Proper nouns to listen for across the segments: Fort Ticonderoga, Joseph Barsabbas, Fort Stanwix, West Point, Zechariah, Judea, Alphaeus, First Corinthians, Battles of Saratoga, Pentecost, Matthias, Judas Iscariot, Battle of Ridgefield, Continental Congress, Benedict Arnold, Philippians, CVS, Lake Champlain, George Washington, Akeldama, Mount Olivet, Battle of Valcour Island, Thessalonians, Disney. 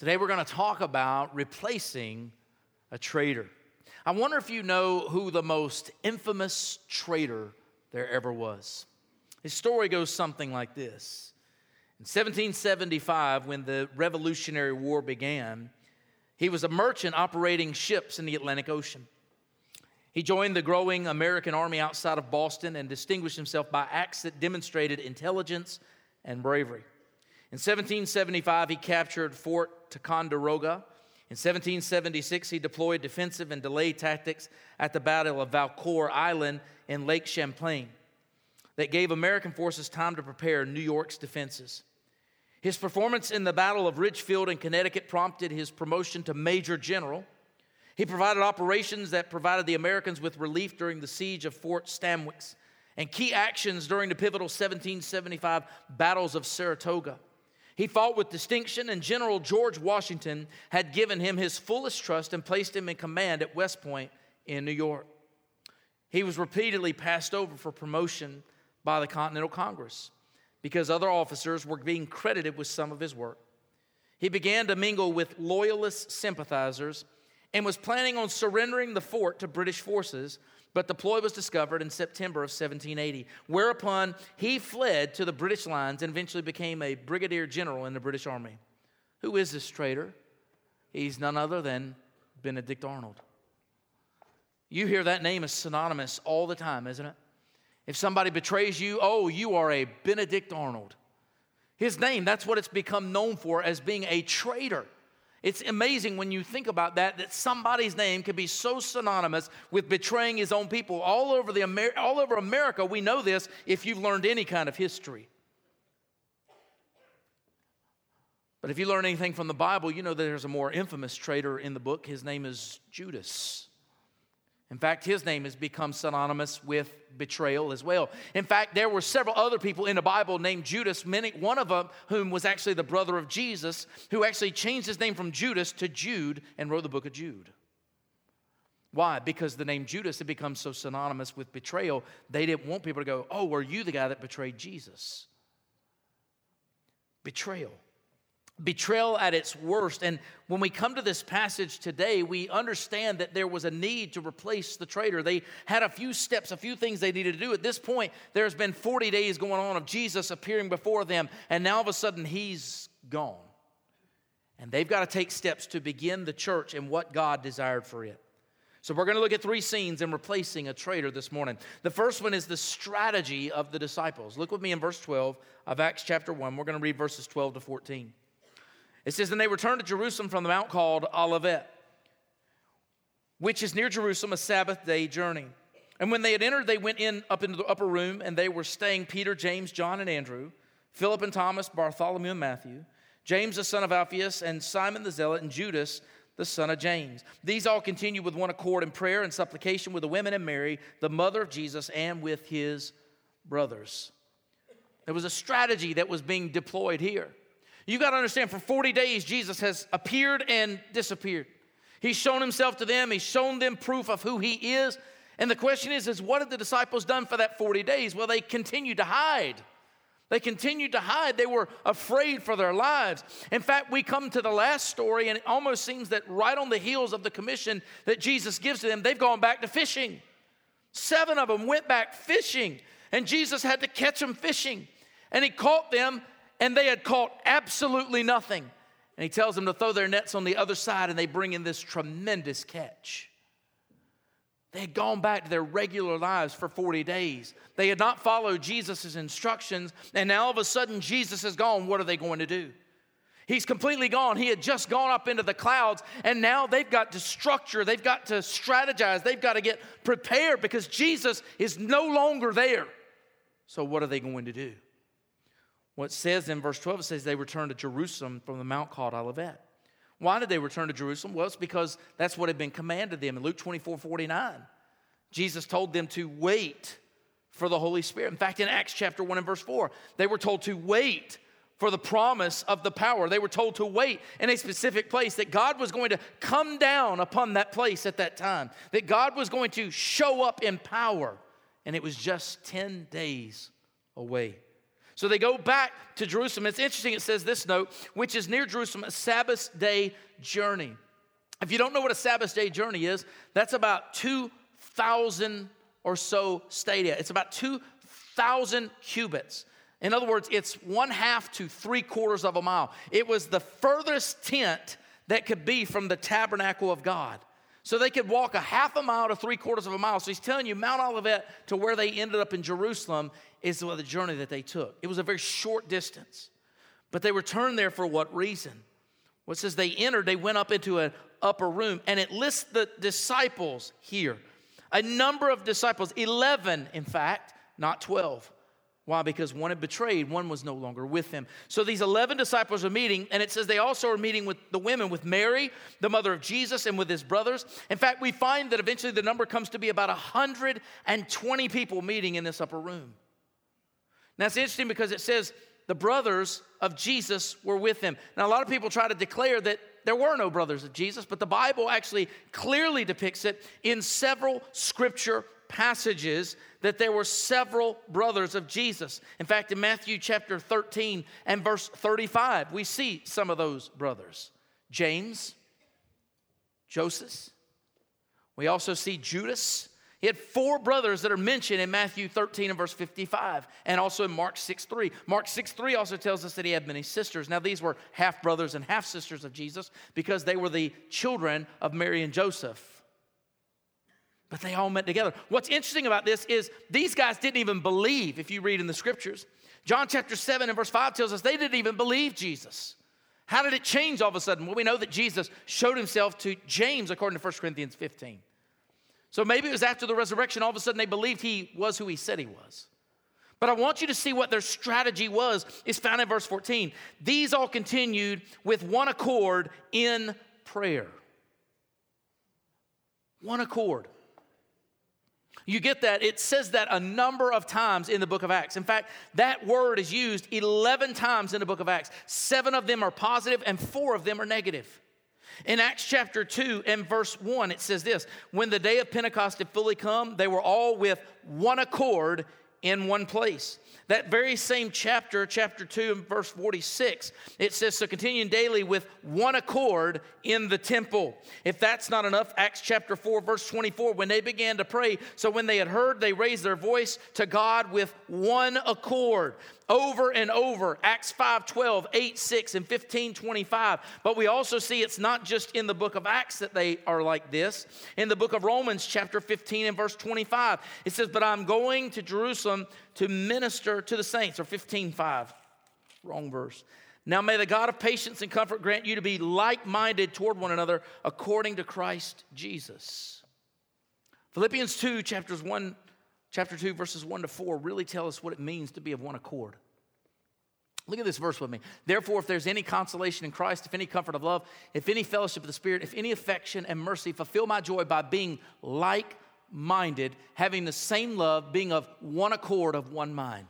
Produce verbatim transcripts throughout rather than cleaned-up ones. Today we're going to talk about replacing a traitor. I wonder if you know who the most infamous traitor there ever was. His story goes something like this. In seventeen seventy-five, when the Revolutionary War began, he was a merchant operating ships in the Atlantic Ocean. He joined the growing American army outside of Boston and distinguished himself by acts that demonstrated intelligence and bravery. In seventeen seventy-five, he captured Fort Ticonderoga. In seventeen seventy-six, he deployed defensive and delay tactics at the Battle of Valcour Island in Lake Champlain that gave American forces time to prepare New York's defenses. His performance in the Battle of Ridgefield in Connecticut prompted his promotion to Major General. He provided operations that provided the Americans with relief during the siege of Fort Stanwix and key actions during the pivotal seventeen seventy-five Battles of Saratoga. He fought with distinction, and General George Washington had given him his fullest trust and placed him in command at West Point in New York. He was repeatedly passed over for promotion by the Continental Congress because other officers were being credited with some of his work. He began to mingle with loyalist sympathizers and was planning on surrendering the fort to British forces, but the ploy was discovered in September of seventeen eighty, whereupon he fled to the British lines and eventually became a brigadier general in the British Army. Who is this traitor? He's none other than Benedict Arnold. You hear that name is synonymous all the time, isn't it? If somebody betrays you, oh, you are a Benedict Arnold. His name, that's what it's become known for, as being a traitor. It's amazing when you think about that, that somebody's name can be so synonymous with betraying his own people. All over, the Amer- all over America, we know this if you've learned any kind of history. But if you learn anything from the Bible, you know that there's a more infamous traitor in the book. His name is Judas. In fact, his name has become synonymous with betrayal as well. In fact, there were several other people in the Bible named Judas, many, one of them whom was actually the brother of Jesus, who actually changed his name from Judas to Jude and wrote the book of Jude. Why? Because the name Judas had become so synonymous with betrayal, they didn't want people to go, oh, were you the guy that betrayed Jesus? Betrayal. Betrayal at its worst. And when we come to this passage today, we understand that there was a need to replace the traitor. They had a few steps, a few things they needed to do. At this point, there's been forty days going on of Jesus appearing before them, and now all of a sudden he's gone. And they've got to take steps to begin the church and what God desired for it. So we're going to look at three scenes in replacing a traitor this morning. The first one is the strategy of the disciples. Look with me in verse twelve of Acts chapter one. We're going to read verses twelve to fourteen. It says, and they returned to Jerusalem from the mount called Olivet, which is near Jerusalem, a Sabbath day journey. And when they had entered, they went in up into the upper room, and they were staying Peter, James, John, and Andrew, Philip and Thomas, Bartholomew and Matthew, James the son of Alphaeus, and Simon the Zealot, and Judas the son of James. These all continued with one accord in prayer and supplication with the women and Mary, the mother of Jesus, and with his brothers. There was a strategy that was being deployed here. You've got to understand, for forty days, Jesus has appeared and disappeared. He's shown himself to them. He's shown them proof of who he is. And the question is, is what have the disciples done for that forty days? Well, they continued to hide. They continued to hide. They were afraid for their lives. In fact, we come to the last story, and it almost seems that right on the heels of the commission that Jesus gives to them, they've gone back to fishing. Seven of them went back fishing, and Jesus had to catch them fishing. And he caught them, and they had caught absolutely nothing. And he tells them to throw their nets on the other side, and they bring in this tremendous catch. They had gone back to their regular lives for forty days. They had not followed Jesus' instructions, and now all of a sudden Jesus is gone. What are they going to do? He's completely gone. He had just gone up into the clouds, and now they've got to structure. They've got to strategize. They've got to get prepared because Jesus is no longer there. So what are they going to do? What it says in verse twelve, it says they returned to Jerusalem from the mount called Olivet. Why did they return to Jerusalem? Well, it's because that's what had been commanded them. In Luke twenty-four forty-nine, Jesus told them to wait for the Holy Spirit. In fact, in Acts chapter one and verse four, they were told to wait for the promise of the power. They were told to wait in a specific place, that God was going to come down upon that place at that time, that God was going to show up in power, and it was just ten days away. So they go back to Jerusalem. It's interesting, it says this note, which is near Jerusalem, a Sabbath day journey. If you don't know what a Sabbath day journey is, that's about two thousand or so stadia. It's about two thousand cubits. In other words, it's one half to three quarters of a mile. It was the furthest tent that could be from the tabernacle of God. So they could walk a half a mile to three quarters of a mile. So he's telling you, Mount Olivet to where they ended up in Jerusalem is the journey that they took. It was a very short distance. But they returned there for what reason? Well, it says they entered, they went up into an upper room, and it lists the disciples here. A number of disciples, eleven in fact, not twelve. Why? Because one had betrayed, one was no longer with them. So these eleven disciples are meeting, and it says they also are meeting with the women, with Mary, the mother of Jesus, and with his brothers. In fact, we find that eventually the number comes to be about one hundred twenty people meeting in this upper room. Now it's interesting because it says the brothers of Jesus were with them. Now a lot of people try to declare that there were no brothers of Jesus, but the Bible actually clearly depicts it in several scripture passages that there were several brothers of Jesus. In fact, in Matthew chapter thirteen and verse thirty-five, we see some of those brothers. James, Joseph. We also see Judas. He had four brothers that are mentioned in Matthew thirteen and verse fifty-five, and also in Mark six three. Mark six three also tells us that he had many sisters. Now, these were half-brothers and half-sisters of Jesus because they were the children of Mary and Joseph. But they all met together. What's interesting about this is these guys didn't even believe, if you read in the scriptures. John chapter seven and verse five tells us they didn't even believe Jesus. How did it change all of a sudden? Well, we know that Jesus showed himself to James according to First Corinthians fifteen. So maybe it was after the resurrection, all of a sudden they believed he was who he said he was. But I want you to see what their strategy was. It's found in verse fourteen. These all continued with one accord in prayer. One accord. You get that? It says that a number of times in the book of Acts. In fact, that word is used eleven times in the book of Acts. Seven of them are positive and four of them are negative. In Acts chapter two and verse one, it says this, when the day of Pentecost had fully come, they were all with one accord in one place. That very same chapter, chapter two and verse forty-six, it says, so continuing daily with one accord in the temple. If that's not enough, Acts chapter four, verse twenty-four, when they began to pray, so when they had heard, they raised their voice to God with one accord. Over and over, Acts five twelve, eight six, and fifteen twenty-five. But we also see it's not just in the book of Acts that they are like this. In the book of Romans chapter fifteen and verse twenty-five, it says, but I'm going to Jerusalem to minister to the saints. Or fifteen five, wrong verse. Now may the God of patience and comfort grant you to be like-minded toward one another according to Christ Jesus. Philippians two, chapters one, Chapter two, verses one to four really tell us what it means to be of one accord. Look at this verse with me. Therefore, if there's any consolation in Christ, if any comfort of love, if any fellowship of the Spirit, if any affection and mercy, fulfill my joy by being like-minded, having the same love, being of one accord, of one mind.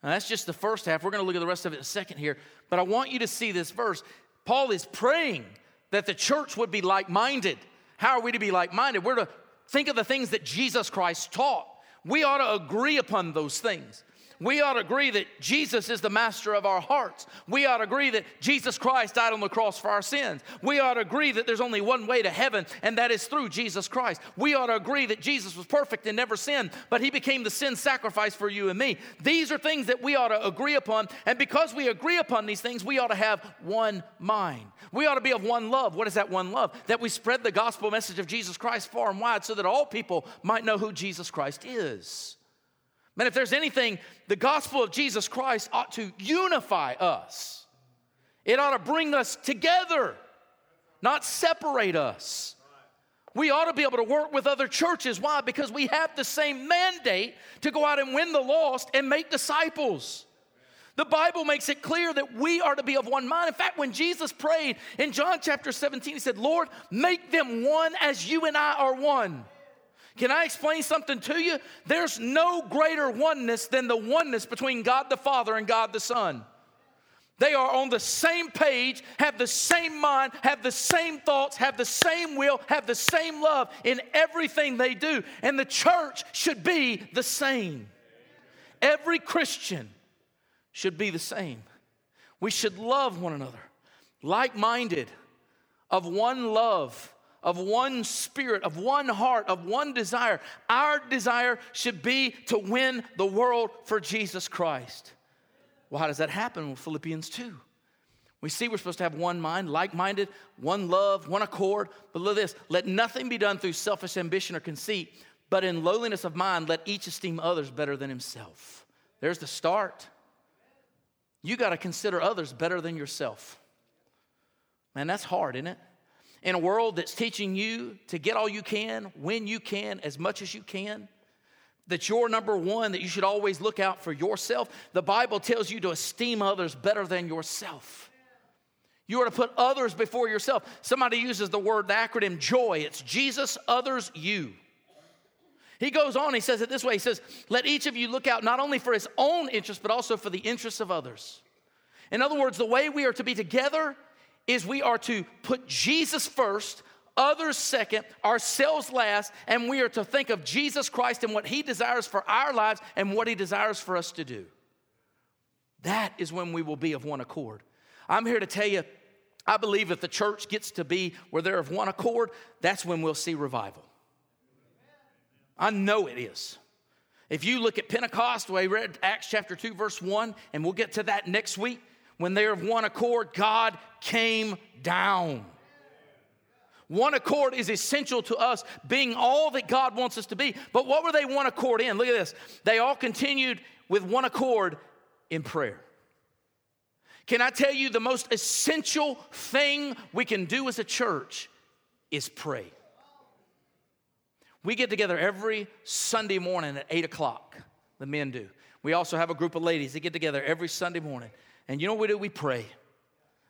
Now, that's just the first half. We're going to look at the rest of it in a second here. But I want you to see this verse. Paul is praying that the church would be like-minded. How are we to be like-minded? We're to think of the things that Jesus Christ taught. We ought to agree upon those things. We ought to agree that Jesus is the master of our hearts. We ought to agree that Jesus Christ died on the cross for our sins. We ought to agree that there's only one way to heaven, and that is through Jesus Christ. We ought to agree that Jesus was perfect and never sinned, but he became the sin sacrifice for you and me. These are things that we ought to agree upon, and because we agree upon these things, we ought to have one mind. We ought to be of one love. What is that one love? That we spread the gospel message of Jesus Christ far and wide so that all people might know who Jesus Christ is. Man, if there's anything, the gospel of Jesus Christ ought to unify us. It ought to bring us together, not separate us. We ought to be able to work with other churches. Why? Because we have the same mandate to go out and win the lost and make disciples. The Bible makes it clear that we are to be of one mind. In fact, when Jesus prayed in John chapter seventeen, he said, Lord, make them one as you and I are one. Can I explain something to you? There's no greater oneness than the oneness between God the Father and God the Son. They are on the same page, have the same mind, have the same thoughts, have the same will, have the same love in everything they do. And the church should be the same. Every Christian should be the same. We should love one another, like-minded, of one love, of one spirit, of one heart, of one desire. Our desire should be to win the world for Jesus Christ. Well, how does that happen? Well, Philippians two. We see we're supposed to have one mind, like-minded, one love, one accord. But look at this. Let nothing be done through selfish ambition or conceit, but in lowliness of mind, let each esteem others better than himself. There's the start. You got to consider others better than yourself. Man, that's hard, isn't it? In a world that's teaching you to get all you can, when you can, as much as you can, that you're number one, that you should always look out for yourself. The Bible tells you to esteem others better than yourself. You are to put others before yourself. Somebody uses the word, the acronym JOY. It's Jesus, others, you. He goes on, he says it this way. He says, let each of you look out not only for his own interests, but also for the interests of others. In other words, the way we are to be together is we are to put Jesus first, others second, ourselves last, and we are to think of Jesus Christ and what he desires for our lives and what he desires for us to do. That is when we will be of one accord. I'm here to tell you, I believe if the church gets to be where they're of one accord, that's when we'll see revival. I know it is. If you look at Pentecost, we read Acts chapter two, verse one, and we'll get to that next week. When they're of one accord, God came down. One accord is essential to us being all that God wants us to be. But what were they one accord in? Look at this. They all continued with one accord in prayer. Can I tell you the most essential thing we can do as a church is pray. We get together every Sunday morning at eight o'clock, the men do. We also have a group of ladies that get together every Sunday morning. And you know what we do? We pray.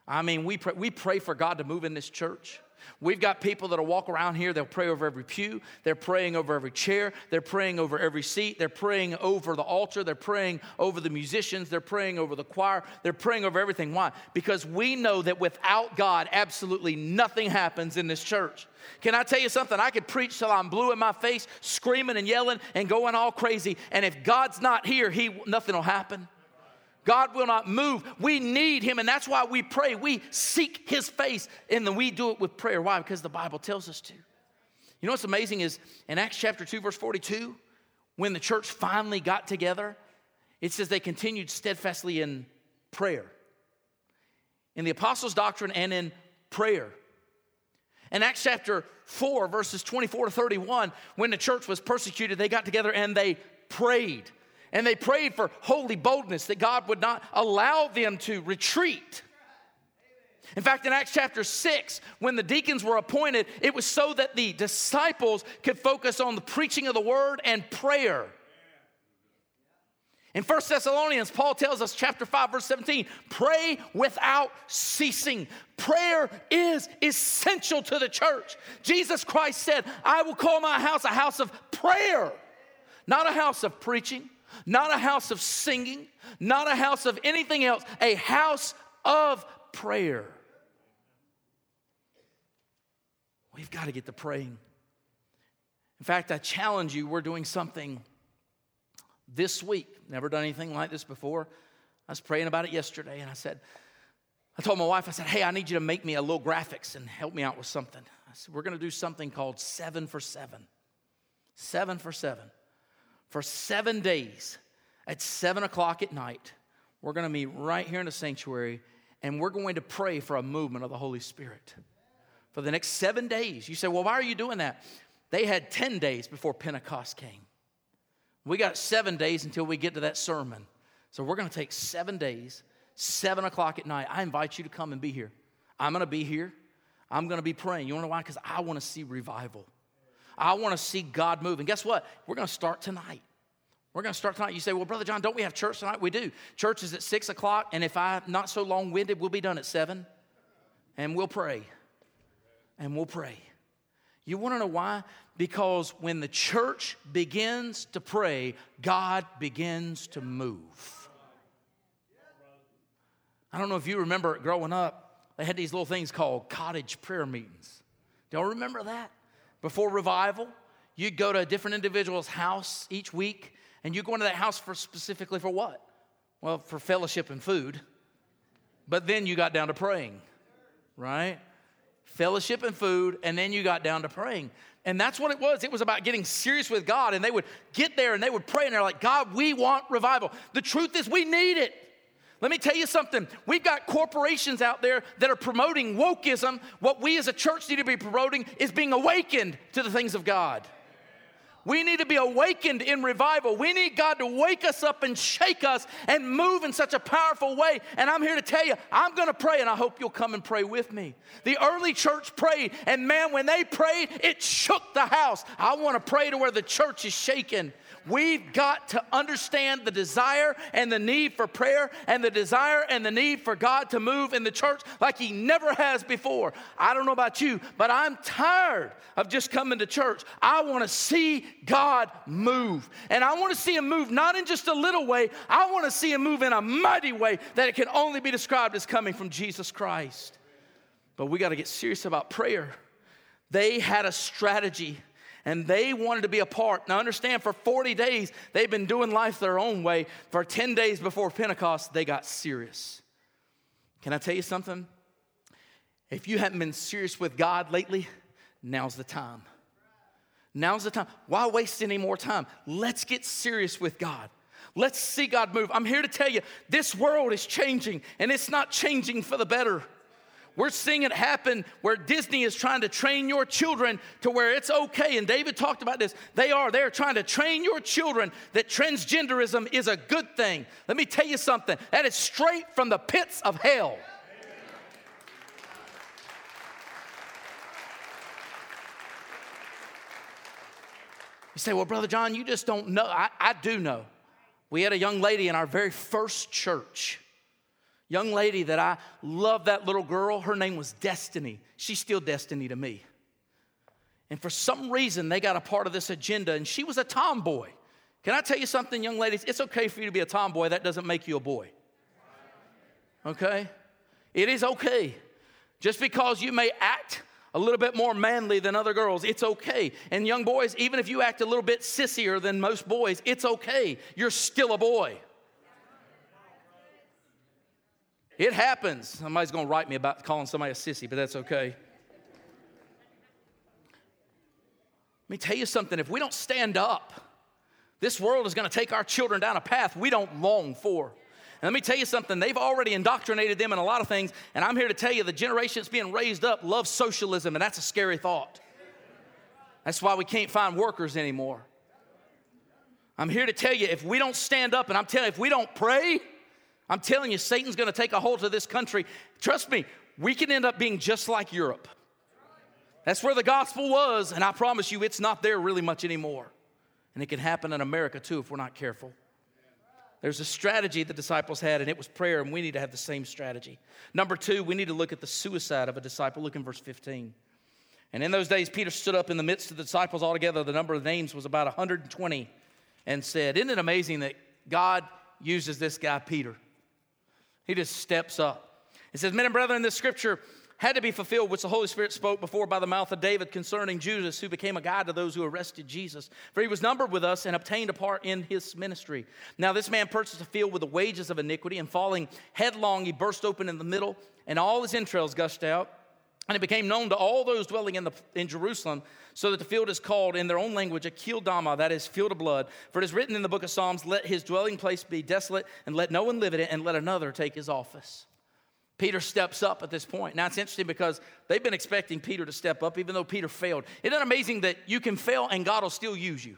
I mean, we pray, we pray for God to move in this church. We've got people that'll walk around here, they'll pray over every pew, they're praying over every chair, they're praying over every seat, they're praying over the altar, they're praying over the musicians, they're praying over the choir, they're praying over everything. Why? Because we know that without God, absolutely nothing happens in this church. Can I tell you something? I could preach till I'm blue in my face, screaming and yelling and going all crazy. And if God's not here, he nothing will happen. God will not move. We need him, and that's why we pray. We seek his face, and then we do it with prayer. Why? Because the Bible tells us to. You know what's amazing is in Acts chapter two, verse forty-two, when the church finally got together, it says they continued steadfastly in prayer, in the apostles' doctrine and in prayer. In Acts chapter four, verses twenty-four to thirty-one, when the church was persecuted, they got together and they prayed. And they prayed for holy boldness, that God would not allow them to retreat. In fact, in Acts chapter six, when the deacons were appointed, it was so that the disciples could focus on the preaching of the word and prayer. In First Thessalonians, Paul tells us, chapter five, verse seventeen, pray without ceasing. Prayer is essential to the church. Jesus Christ said, I will call my house a house of prayer, not a house of preaching. Not a house of singing, not a house of anything else, a house of prayer. We've got to get to praying. In fact, I challenge you, we're doing something this week. Never done anything like this before. I was praying about it yesterday, and I said, I told my wife, I said, hey, I need you to make me a little graphics and help me out with something. I said, we're going to do something called seven for seven. Seven for seven. For seven days at seven o'clock at night, we're going to meet right here in the sanctuary, and we're going to pray for a movement of the Holy Spirit for the next seven days. You say, well, why are you doing that? They had ten days before Pentecost came. We got seven days until we get to that sermon. So we're going to take seven days, seven o'clock at night. I invite you to come and be here. I'm going to be here. I'm going to be praying. You want to know why? Because I want to see revival. I want to see God move. And guess what? We're going to start tonight. We're going to start tonight. You say, well, Brother John, don't we have church tonight? We do. Church is at six o'clock, and if I'm not so long-winded, we'll be done at seven, and we'll pray, and we'll pray. You want to know why? Because when the church begins to pray, God begins to move. I don't know if you remember it growing up. They had these little things called cottage prayer meetings. Do y'all remember that? Before revival, you'd go to a different individual's house each week, and you'd go into that house for specifically for what? Well, for fellowship and food. But then you got down to praying, right? Fellowship and food, and then you got down to praying. And that's what it was. It was about getting serious with God. And they would get there and they would pray and they're like, God, we want revival. The truth is we need it. Let me tell you something. We've got corporations out there that are promoting wokeism. What we as a church need to be promoting is being awakened to the things of God. We need to be awakened in revival. We need God to wake us up and shake us and move in such a powerful way. And I'm here to tell you, I'm going to pray, and I hope you'll come and pray with me. The early church prayed, and man, when they prayed, it shook the house. I want to pray to where the church is shaken. We've got to understand the desire and the need for prayer and the desire and the need for God to move in the church like he never has before. I don't know about you, but I'm tired of just coming to church. I want to see God move. And I want to see him move not in just a little way. I want to see him move in a mighty way that it can only be described as coming from Jesus Christ. But we got to get serious about prayer. They had a strategy. And they wanted to be a part. Now understand, for forty days, they've been doing life their own way. For ten days before Pentecost, they got serious. Can I tell you something? If you haven't been serious with God lately, now's the time. Now's the time. Why waste any more time? Let's get serious with God. Let's see God move. I'm here to tell you, this world is changing, and it's not changing for the better. We're seeing it happen where Disney is trying to train your children to where it's okay. And David talked about this. They are. They're trying to train your children that transgenderism is a good thing. Let me tell you something. That is straight from the pits of hell. Amen. You say, well, Brother John, you just don't know. I, I do know. We had a young lady in our very first church. Young lady that I love, that little girl, her name was Destiny. She's still Destiny to me. And for some reason, they got a part of this agenda, and she was a tomboy. Can I tell you something, young ladies? It's okay for you to be a tomboy. That doesn't make you a boy. Okay? It is okay. Just because you may act a little bit more manly than other girls, it's okay. And young boys, even if you act a little bit sissier than most boys, it's okay. You're still a boy. It happens. Somebody's going to write me about calling somebody a sissy, but that's okay. Let me tell you something. If we don't stand up, this world is going to take our children down a path we don't long for. And let me tell you something. They've already indoctrinated them in a lot of things, and I'm here to tell you the generation that's being raised up loves socialism, and that's a scary thought. That's why we can't find workers anymore. I'm here to tell you, if we don't stand up, and I'm telling you, if we don't pray, I'm telling you, Satan's going to take a hold of this country. Trust me, we can end up being just like Europe. That's where the gospel was, and I promise you it's not there really much anymore. And it can happen in America, too, if we're not careful. There's a strategy the disciples had, and it was prayer, and we need to have the same strategy. Number two, we need to look at the suicide of a disciple. Look in verse fifteen. And in those days, Peter stood up in the midst of the disciples altogether. The number of names was about one hundred twenty, and said, isn't it amazing that God uses this guy, Peter? He just steps up. It says, men and brethren, this scripture had to be fulfilled, which the Holy Spirit spoke before by the mouth of David concerning Judas, who became a guide to those who arrested Jesus. For he was numbered with us and obtained a part in his ministry. Now this man purchased a field with the wages of iniquity, and falling headlong, he burst open in the middle, and all his entrails gushed out. And it became known to all those dwelling in, the, in Jerusalem, so that the field is called in their own language Akeldama, that is, field of blood. For it is written in the book of Psalms, let his dwelling place be desolate, and let no one live in it, and let another take his office. Peter steps up at this point. Now, it's interesting because they've been expecting Peter to step up, even though Peter failed. Isn't it amazing that you can fail and God will still use you?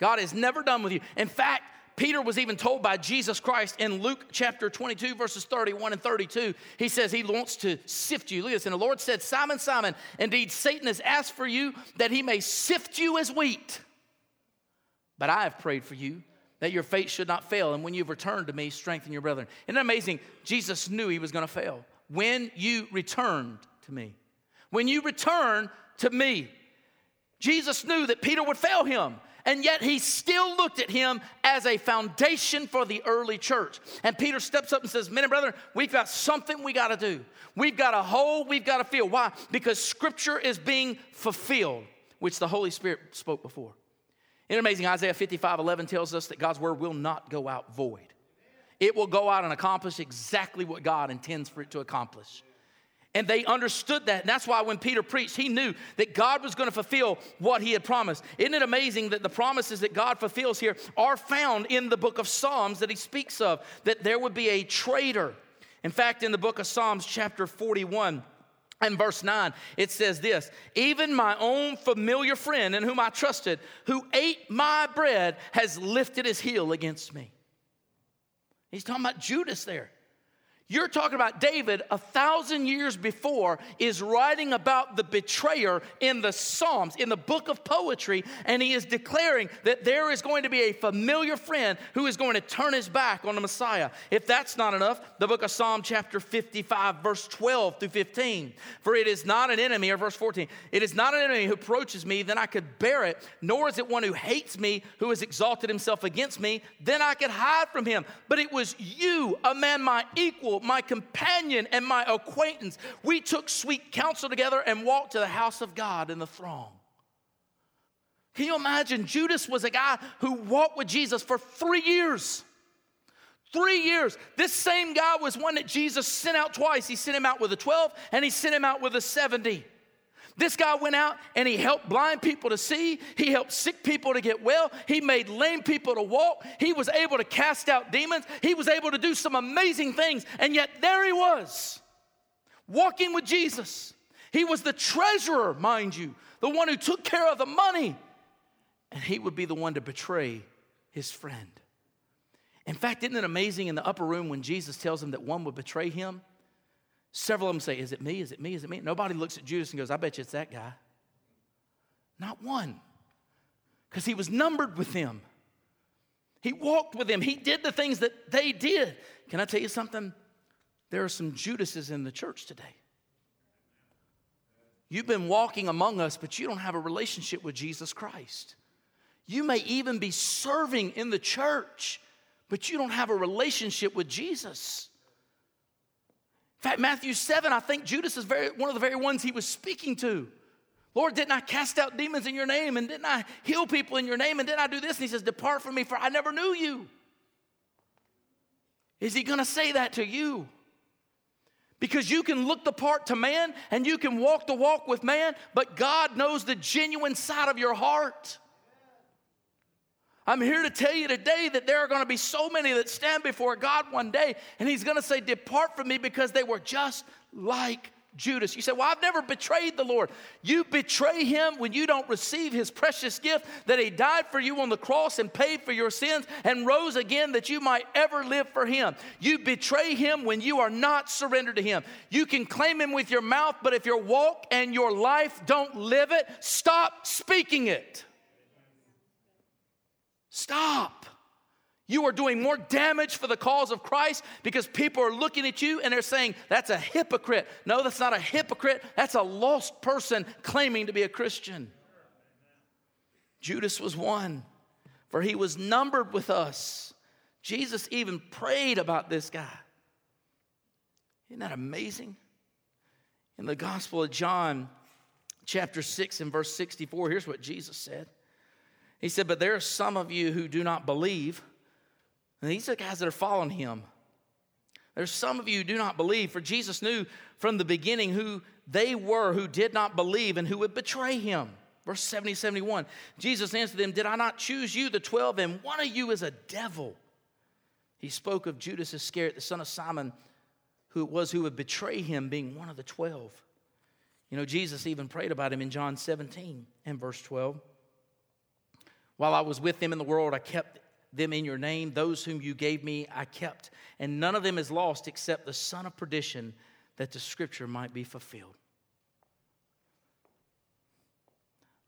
God is never done with you. In fact, Peter was even told by Jesus Christ in Luke chapter twenty-two, verses thirty-one and thirty-two. He says he wants to sift you. Look at this. And the Lord said, Simon, Simon, indeed Satan has asked for you that he may sift you as wheat. But I have prayed for you that your faith should not fail. And when you've returned to me, strengthen your brethren. Isn't it amazing? Jesus knew he was going to fail. When you returned to me. When you return to me. Jesus knew that Peter would fail him. And yet he still looked at him as a foundation for the early church. And Peter steps up and says, men and brethren, we've got something we got to do. We've got a hole we've got to fill. Why? Because Scripture is being fulfilled, which the Holy Spirit spoke before. Isn't it amazing? Isaiah fifty-five eleven tells us that God's word will not go out void. It will go out and accomplish exactly what God intends for it to accomplish. And they understood that. And that's why when Peter preached, he knew that God was going to fulfill what he had promised. Isn't it amazing that the promises that God fulfills here are found in the book of Psalms that he speaks of, that there would be a traitor. In fact, in the book of Psalms, chapter forty-one and verse nine, it says this, "Even my own familiar friend in whom I trusted, who ate my bread, has lifted his heel against me." He's talking about Judas there. You're talking about David a thousand years before is writing about the betrayer in the Psalms, in the book of poetry, and he is declaring that there is going to be a familiar friend who is going to turn his back on the Messiah. If that's not enough, the book of Psalm chapter fifty-five, verse twelve through fifteen. For it is not an enemy, or verse fourteen, it is not an enemy who approaches me, then I could bear it, nor is it one who hates me, who has exalted himself against me, then I could hide from him. But it was you, a man my equal, my companion and my acquaintance. We took sweet counsel together and walked to the house of God in the throng. Can you imagine? Judas was a guy who walked with Jesus for three years. Three years. This same guy was one that Jesus sent out twice. He sent him out with the twelve and he sent him out with the seventy. This guy went out and he helped blind people to see. He helped sick people to get well. He made lame people to walk. He was able to cast out demons. He was able to do some amazing things. And yet there he was, walking with Jesus. He was the treasurer, mind you, the one who took care of the money. And he would be the one to betray his friend. In fact, isn't it amazing in the upper room when Jesus tells him that one would betray him? Several of them say, is it me, is it me, is it me? Nobody looks at Judas and goes, I bet you it's that guy. Not one. Because he was numbered with them. He walked with them. He did the things that they did. Can I tell you something? There are some Judases in the church today. You've been walking among us, but you don't have a relationship with Jesus Christ. You may even be serving in the church, but you don't have a relationship with Jesus. In fact, Matthew seven, I think Judas is very, one of the very ones he was speaking to. Lord, didn't I cast out demons in your name? And didn't I heal people in your name? And didn't I do this? And he says, depart from me, for I never knew you. Is he going to say that to you? Because you can look the part to man and you can walk the walk with man, but God knows the genuine side of your heart. I'm here to tell you today that there are going to be so many that stand before God one day, and he's going to say, depart from me, because they were just like Judas. You say, well, I've never betrayed the Lord. You betray him when you don't receive his precious gift that he died for you on the cross and paid for your sins and rose again that you might ever live for him. You betray him when you are not surrendered to him. You can claim him with your mouth, but if your walk and your life don't live it, stop speaking it. Stop. You are doing more damage for the cause of Christ because people are looking at you and they're saying, that's a hypocrite. No, that's not a hypocrite. That's a lost person claiming to be a Christian. Judas was one, for he was numbered with us. Jesus even prayed about this guy. Isn't that amazing? In the Gospel of John, chapter six and verse sixty-four, here's what Jesus said. He said, but there are some of you who do not believe. And these are the guys that are following him. There's some of you who do not believe. For Jesus knew from the beginning who they were who did not believe and who would betray him. Verse seventy, seventy-one. Jesus answered them, did I not choose you, the twelve, and one of you is a devil? He spoke of Judas Iscariot, the son of Simon, who it was who would betray him, being one of the twelve. You know, Jesus even prayed about him in John seventeen and verse twelve. While I was with them in the world, I kept them in your name. Those whom you gave me, I kept. And none of them is lost except the son of perdition, that the scripture might be fulfilled.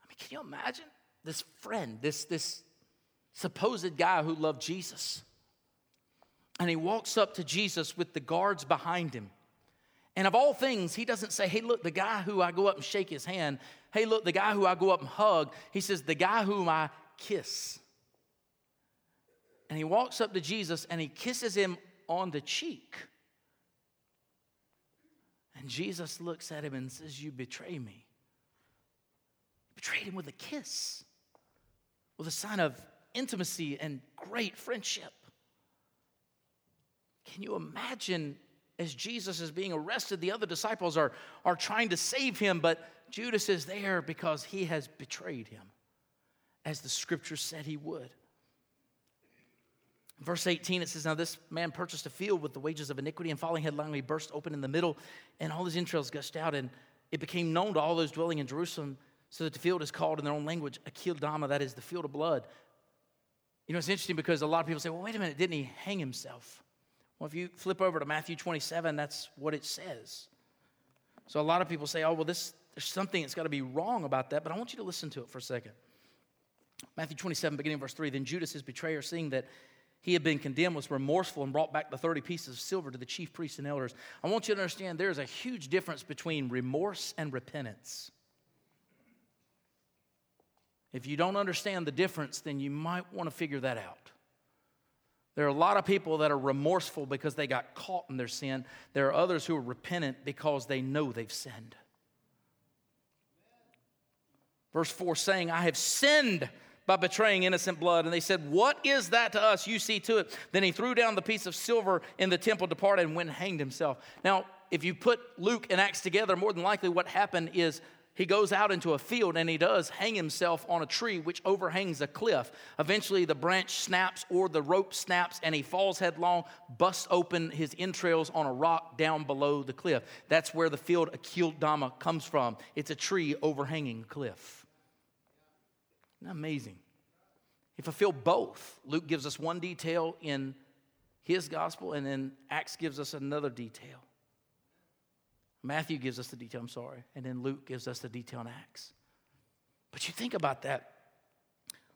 I mean, can you imagine this friend, this, this supposed guy who loved Jesus? And he walks up to Jesus with the guards behind him. And of all things, he doesn't say, hey, look, the guy who I go up and shake his hand. Hey, look, the guy who I go up and hug. He says, the guy whom I kiss. And he walks up to Jesus and he kisses him on the cheek. And Jesus looks at him and says, you betray me. He betrayed him with a kiss. with a sign of intimacy and great friendship. Can you imagine as Jesus is being arrested, the other disciples are, are trying to save him, but Judas is there because he has betrayed him, as the scripture said he would. Verse eighteen, it says, "Now this man purchased a field with the wages of iniquity, and falling headlong, he burst open in the middle, and all his entrails gushed out, and it became known to all those dwelling in Jerusalem, so that the field is called in their own language, Akeldama, that is the field of blood." You know, it's interesting because a lot of people say, well, wait a minute, didn't he hang himself? Well, if you flip over to Matthew twenty-seven, that's what it says. So a lot of people say, oh, well, this there's something that's got to be wrong about that, but I want you to listen to it for a second. Matthew twenty-seven, beginning verse three, "Then Judas, his betrayer, seeing that he had been condemned, was remorseful and brought back the thirty pieces of silver to the chief priests and elders." I want you to understand there's a huge difference between remorse and repentance. If you don't understand the difference, then you might want to figure that out. There are a lot of people that are remorseful because they got caught in their sin. There are others who are repentant because they know they've sinned. Verse four, saying, "I have sinned by betraying innocent blood." And they said, "What is that to us? You see to it." Then he threw down the piece of silver in the temple, departed, and went and hanged himself. Now, if you put Luke and Acts together, more than likely what happened is he goes out into a field and he does hang himself on a tree which overhangs a cliff. Eventually the branch snaps or the rope snaps and he falls headlong, busts open his entrails on a rock down below the cliff. That's where the field Akeldama comes from. It's a tree overhanging a cliff. Isn't that amazing? He fulfilled both. Luke gives us one detail in his gospel and then Acts gives us another detail. Matthew gives us the detail, I'm sorry, and then Luke gives us the detail in Acts. But you think about that.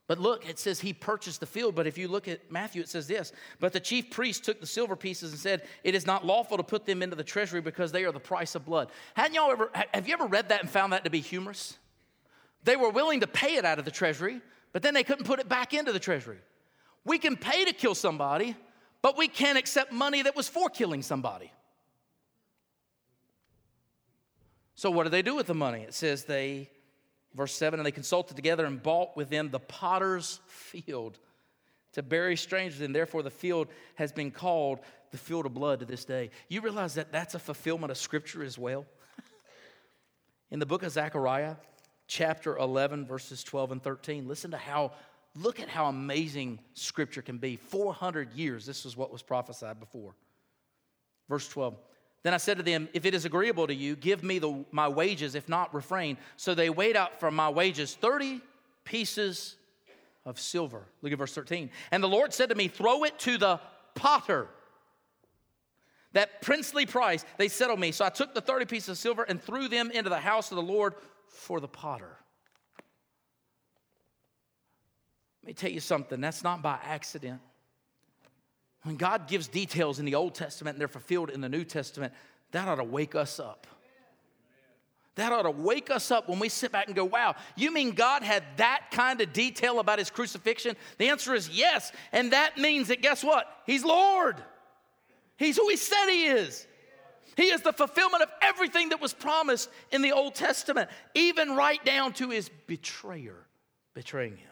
But look, it says he purchased the field, but if you look at Matthew, it says this, "But the chief priests took the silver pieces and said, it is not lawful to put them into the treasury because they are the price of blood." Hadn't y'all ever, have you ever read that and found that to be humorous? They were willing to pay it out of the treasury, but then they couldn't put it back into the treasury. We can pay to kill somebody, but we can't accept money that was for killing somebody. So what do they do with the money? It says they, verse seven, "And they consulted together and bought with them the potter's field to bury strangers in. Therefore the field has been called the field of blood to this day." You realize that that's a fulfillment of Scripture as well? In the book of Zechariah, chapter eleven, verses twelve and thirteen, listen to how, look at how amazing Scripture can be. four hundred years, this is what was prophesied before. Verse twelve, "Then I said to them, if it is agreeable to you, give me the, my wages, if not, refrain. So they weighed out for my wages thirty pieces of silver." Look at verse thirteen. "And the Lord said to me, throw it to the potter. That princely price they settled me. So I took the thirty pieces of silver and threw them into the house of the Lord for the potter." Let me tell you something. That's not by accident. When God gives details in the Old Testament and they're fulfilled in the New Testament, that ought to wake us up. That ought to wake us up when we sit back and go, wow, you mean God had that kind of detail about his crucifixion? The answer is yes, and that means that guess what? He's Lord. He's who he said he is. He is the fulfillment of everything that was promised in the Old Testament, even right down to his betrayer betraying him.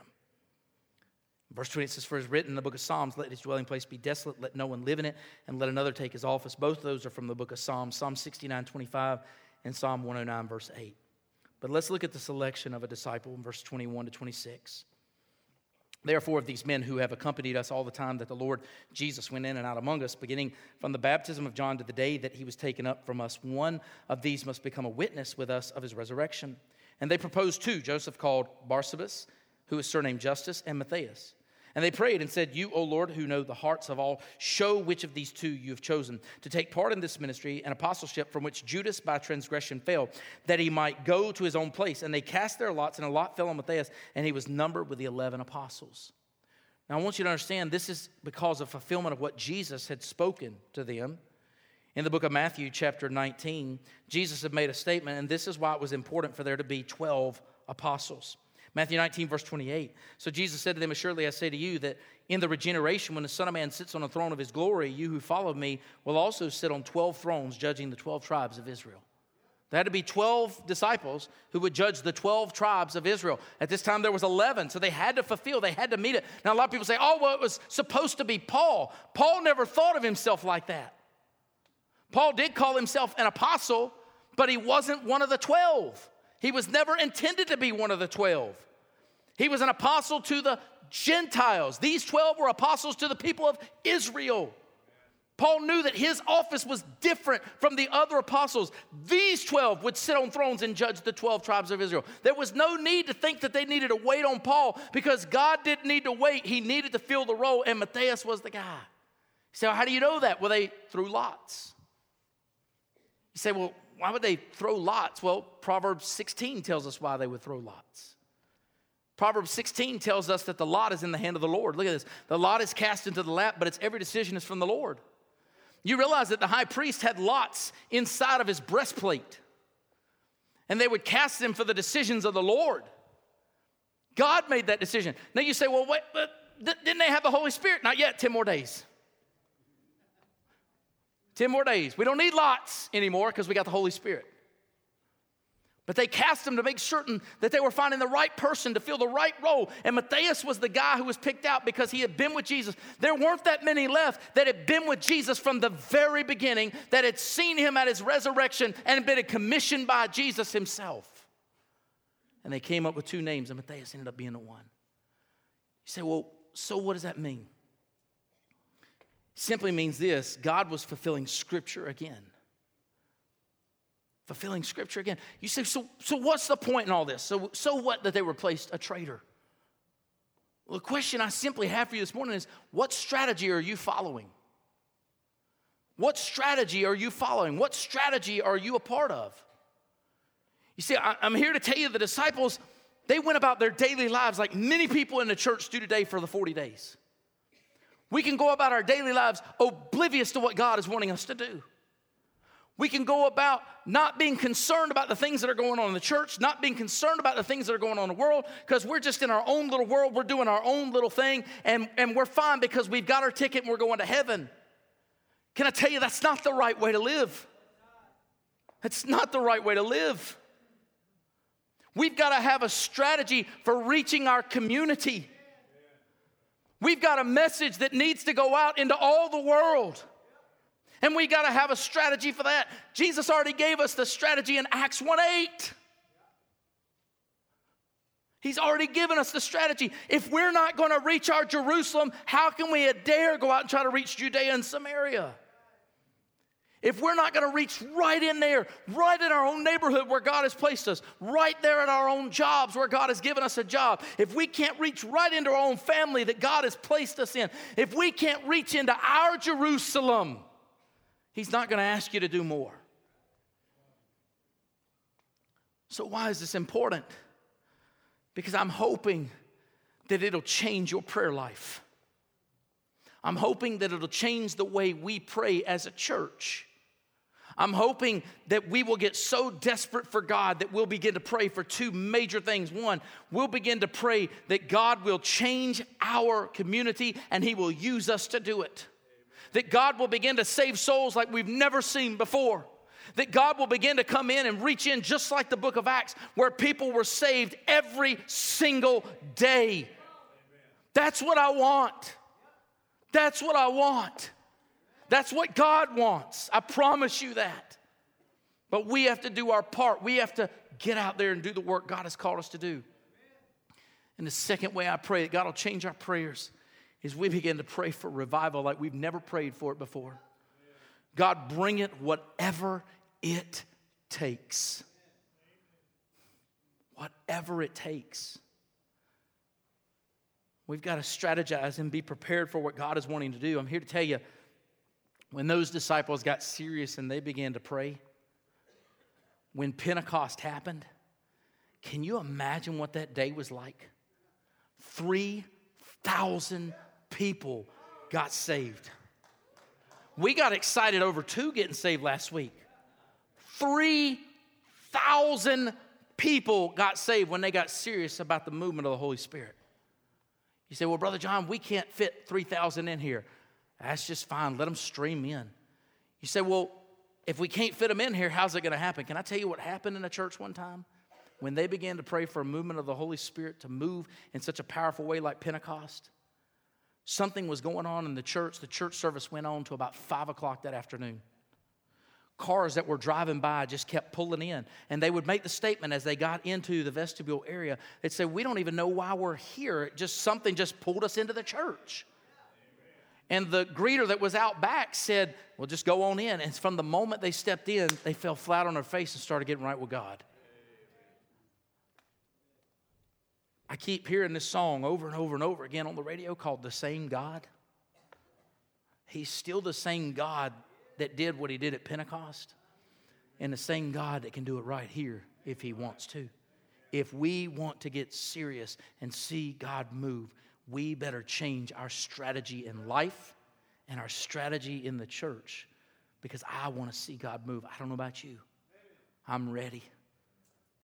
Verse twenty, it says, "For it is written in the book of Psalms, let his dwelling place be desolate, let no one live in it, and let another take his office." Both of those are from the book of Psalms, Psalm sixty-nine, twenty-five, and Psalm one oh nine, verse eight. But let's look at the selection of a disciple in verse twenty-one to twenty-six. "Therefore, of these men who have accompanied us all the time that the Lord Jesus went in and out among us, beginning from the baptism of John to the day that he was taken up from us, one of these must become a witness with us of his resurrection." And they proposed two, Joseph called Barsabbas, who is surnamed Justus, and Matthias. And they prayed and said, "You, O Lord, who know the hearts of all, show which of these two you have chosen to take part in this ministry and apostleship from which Judas by transgression fell, that he might go to his own place." And they cast their lots, and a lot fell on Matthias, and he was numbered with the eleven apostles. Now, I want you to understand this is because of fulfillment of what Jesus had spoken to them. In the book of Matthew, chapter nineteen, Jesus had made a statement, and this is why it was important for there to be twelve apostles. Matthew nineteen, verse twenty-eight. "So Jesus said to them, assuredly I say to you that in the regeneration, when the Son of Man sits on the throne of his glory, you who follow me will also sit on twelve thrones, judging the twelve tribes of Israel." There had to be twelve disciples who would judge the twelve tribes of Israel. At this time, there was eleven, so they had to fulfill. They had to meet it. Now, a lot of people say, oh, well, it was supposed to be Paul. Paul never thought of himself like that. Paul did call himself an apostle, but he wasn't one of the twelve. He was never intended to be one of the twelve. He was an apostle to the Gentiles. These twelve were apostles to the people of Israel. Paul knew that his office was different from the other apostles. These twelve would sit on thrones and judge the twelve tribes of Israel. There was no need to think that they needed to wait on Paul because God didn't need to wait. He needed to fill the role, and Matthias was the guy. You say, well, how do you know that? Well, they threw lots. You say, well, why would they throw lots? Well, Proverbs sixteen tells us why they would throw lots. Proverbs sixteen tells us that the lot is in the hand of the Lord. Look at this. The lot is cast into the lap, but its every decision is from the Lord. You realize that the high priest had lots inside of his breastplate, and they would cast them for the decisions of the Lord. God made that decision. Now you say, well, wait, but didn't they have the Holy Spirit? Not yet, ten more days. Ten more days. We don't need lots anymore because we got the Holy Spirit. But they cast them to make certain that they were finding the right person to fill the right role. And Matthias was the guy who was picked out because he had been with Jesus. There weren't that many left that had been with Jesus from the very beginning, that had seen him at his resurrection and been commissioned by Jesus himself. And they came up with two names, and Matthias ended up being the one. You say, well, so what does that mean? Simply means this: God was fulfilling Scripture again. Fulfilling Scripture again. You say, so, so what's the point in all this? So, so what that they replaced a traitor? Well, the question I simply have for you this morning is, what strategy are you following? What strategy are you following? What strategy are you a part of? You see, I, I'm here to tell you the disciples, they went about their daily lives like many people in the church do today for the forty days. We can go about our daily lives oblivious to what God is wanting us to do. We can go about not being concerned about the things that are going on in the church, not being concerned about the things that are going on in the world, because we're just in our own little world, we're doing our own little thing, and, and we're fine because we've got our ticket and we're going to heaven. Can I tell you, that's not the right way to live. That's not the right way to live. We've got to have a strategy for reaching our community. We've got a message that needs to go out into all the world. And we got to have a strategy for that. Jesus already gave us the strategy in Acts one eight. He's already given us the strategy. If we're not going to reach our Jerusalem, how can we dare go out and try to reach Judea and Samaria? If we're not going to reach right in there, right in our own neighborhood where God has placed us, right there at our own jobs where God has given us a job, if we can't reach right into our own family that God has placed us in, if we can't reach into our Jerusalem, He's not going to ask you to do more. So why is this important? Because I'm hoping that it'll change your prayer life. I'm hoping that it'll change the way we pray as a church. I'm hoping that we will get so desperate for God that we'll begin to pray for two major things. One, we'll begin to pray that God will change our community and He will use us to do it. That God will begin to save souls like we've never seen before. That God will begin to come in and reach in just like the book of Acts where people were saved every single day. That's what I want. That's what I want. That's what God wants. I promise you that. But we have to do our part. We have to get out there and do the work God has called us to do. And the second way I pray that God will change our prayers is we begin to pray for revival like we've never prayed for it before. God, bring it whatever it takes. Whatever it takes. We've got to strategize and be prepared for what God is wanting to do. I'm here to tell you, when those disciples got serious and they began to pray, when Pentecost happened, can you imagine what that day was like? three thousand people got saved. We got excited over two getting saved last week. three thousand people got saved when they got serious about the movement of the Holy Spirit. You say, well, Brother John, we can't fit three thousand in here. That's just fine. Let them stream in. You say, well, if we can't fit them in here, how's it going to happen? Can I tell you what happened in a church one time? When they began to pray for a movement of the Holy Spirit to move in such a powerful way like Pentecost, something was going on in the church. The church service went on to about five o'clock that afternoon. Cars that were driving by just kept pulling in. And they would make the statement as they got into the vestibule area. They'd say, we don't even know why we're here. It just something just pulled us into the church. And the greeter that was out back said, well, just go on in. And from the moment they stepped in, they fell flat on their face and started getting right with God. I keep hearing this song over and over and over again on the radio called The Same God. He's still the same God that did what he did at Pentecost, and the same God that can do it right here if he wants to. If we want to get serious and see God move, we better change our strategy in life and our strategy in the church, because I want to see God move. I don't know about you. I'm ready.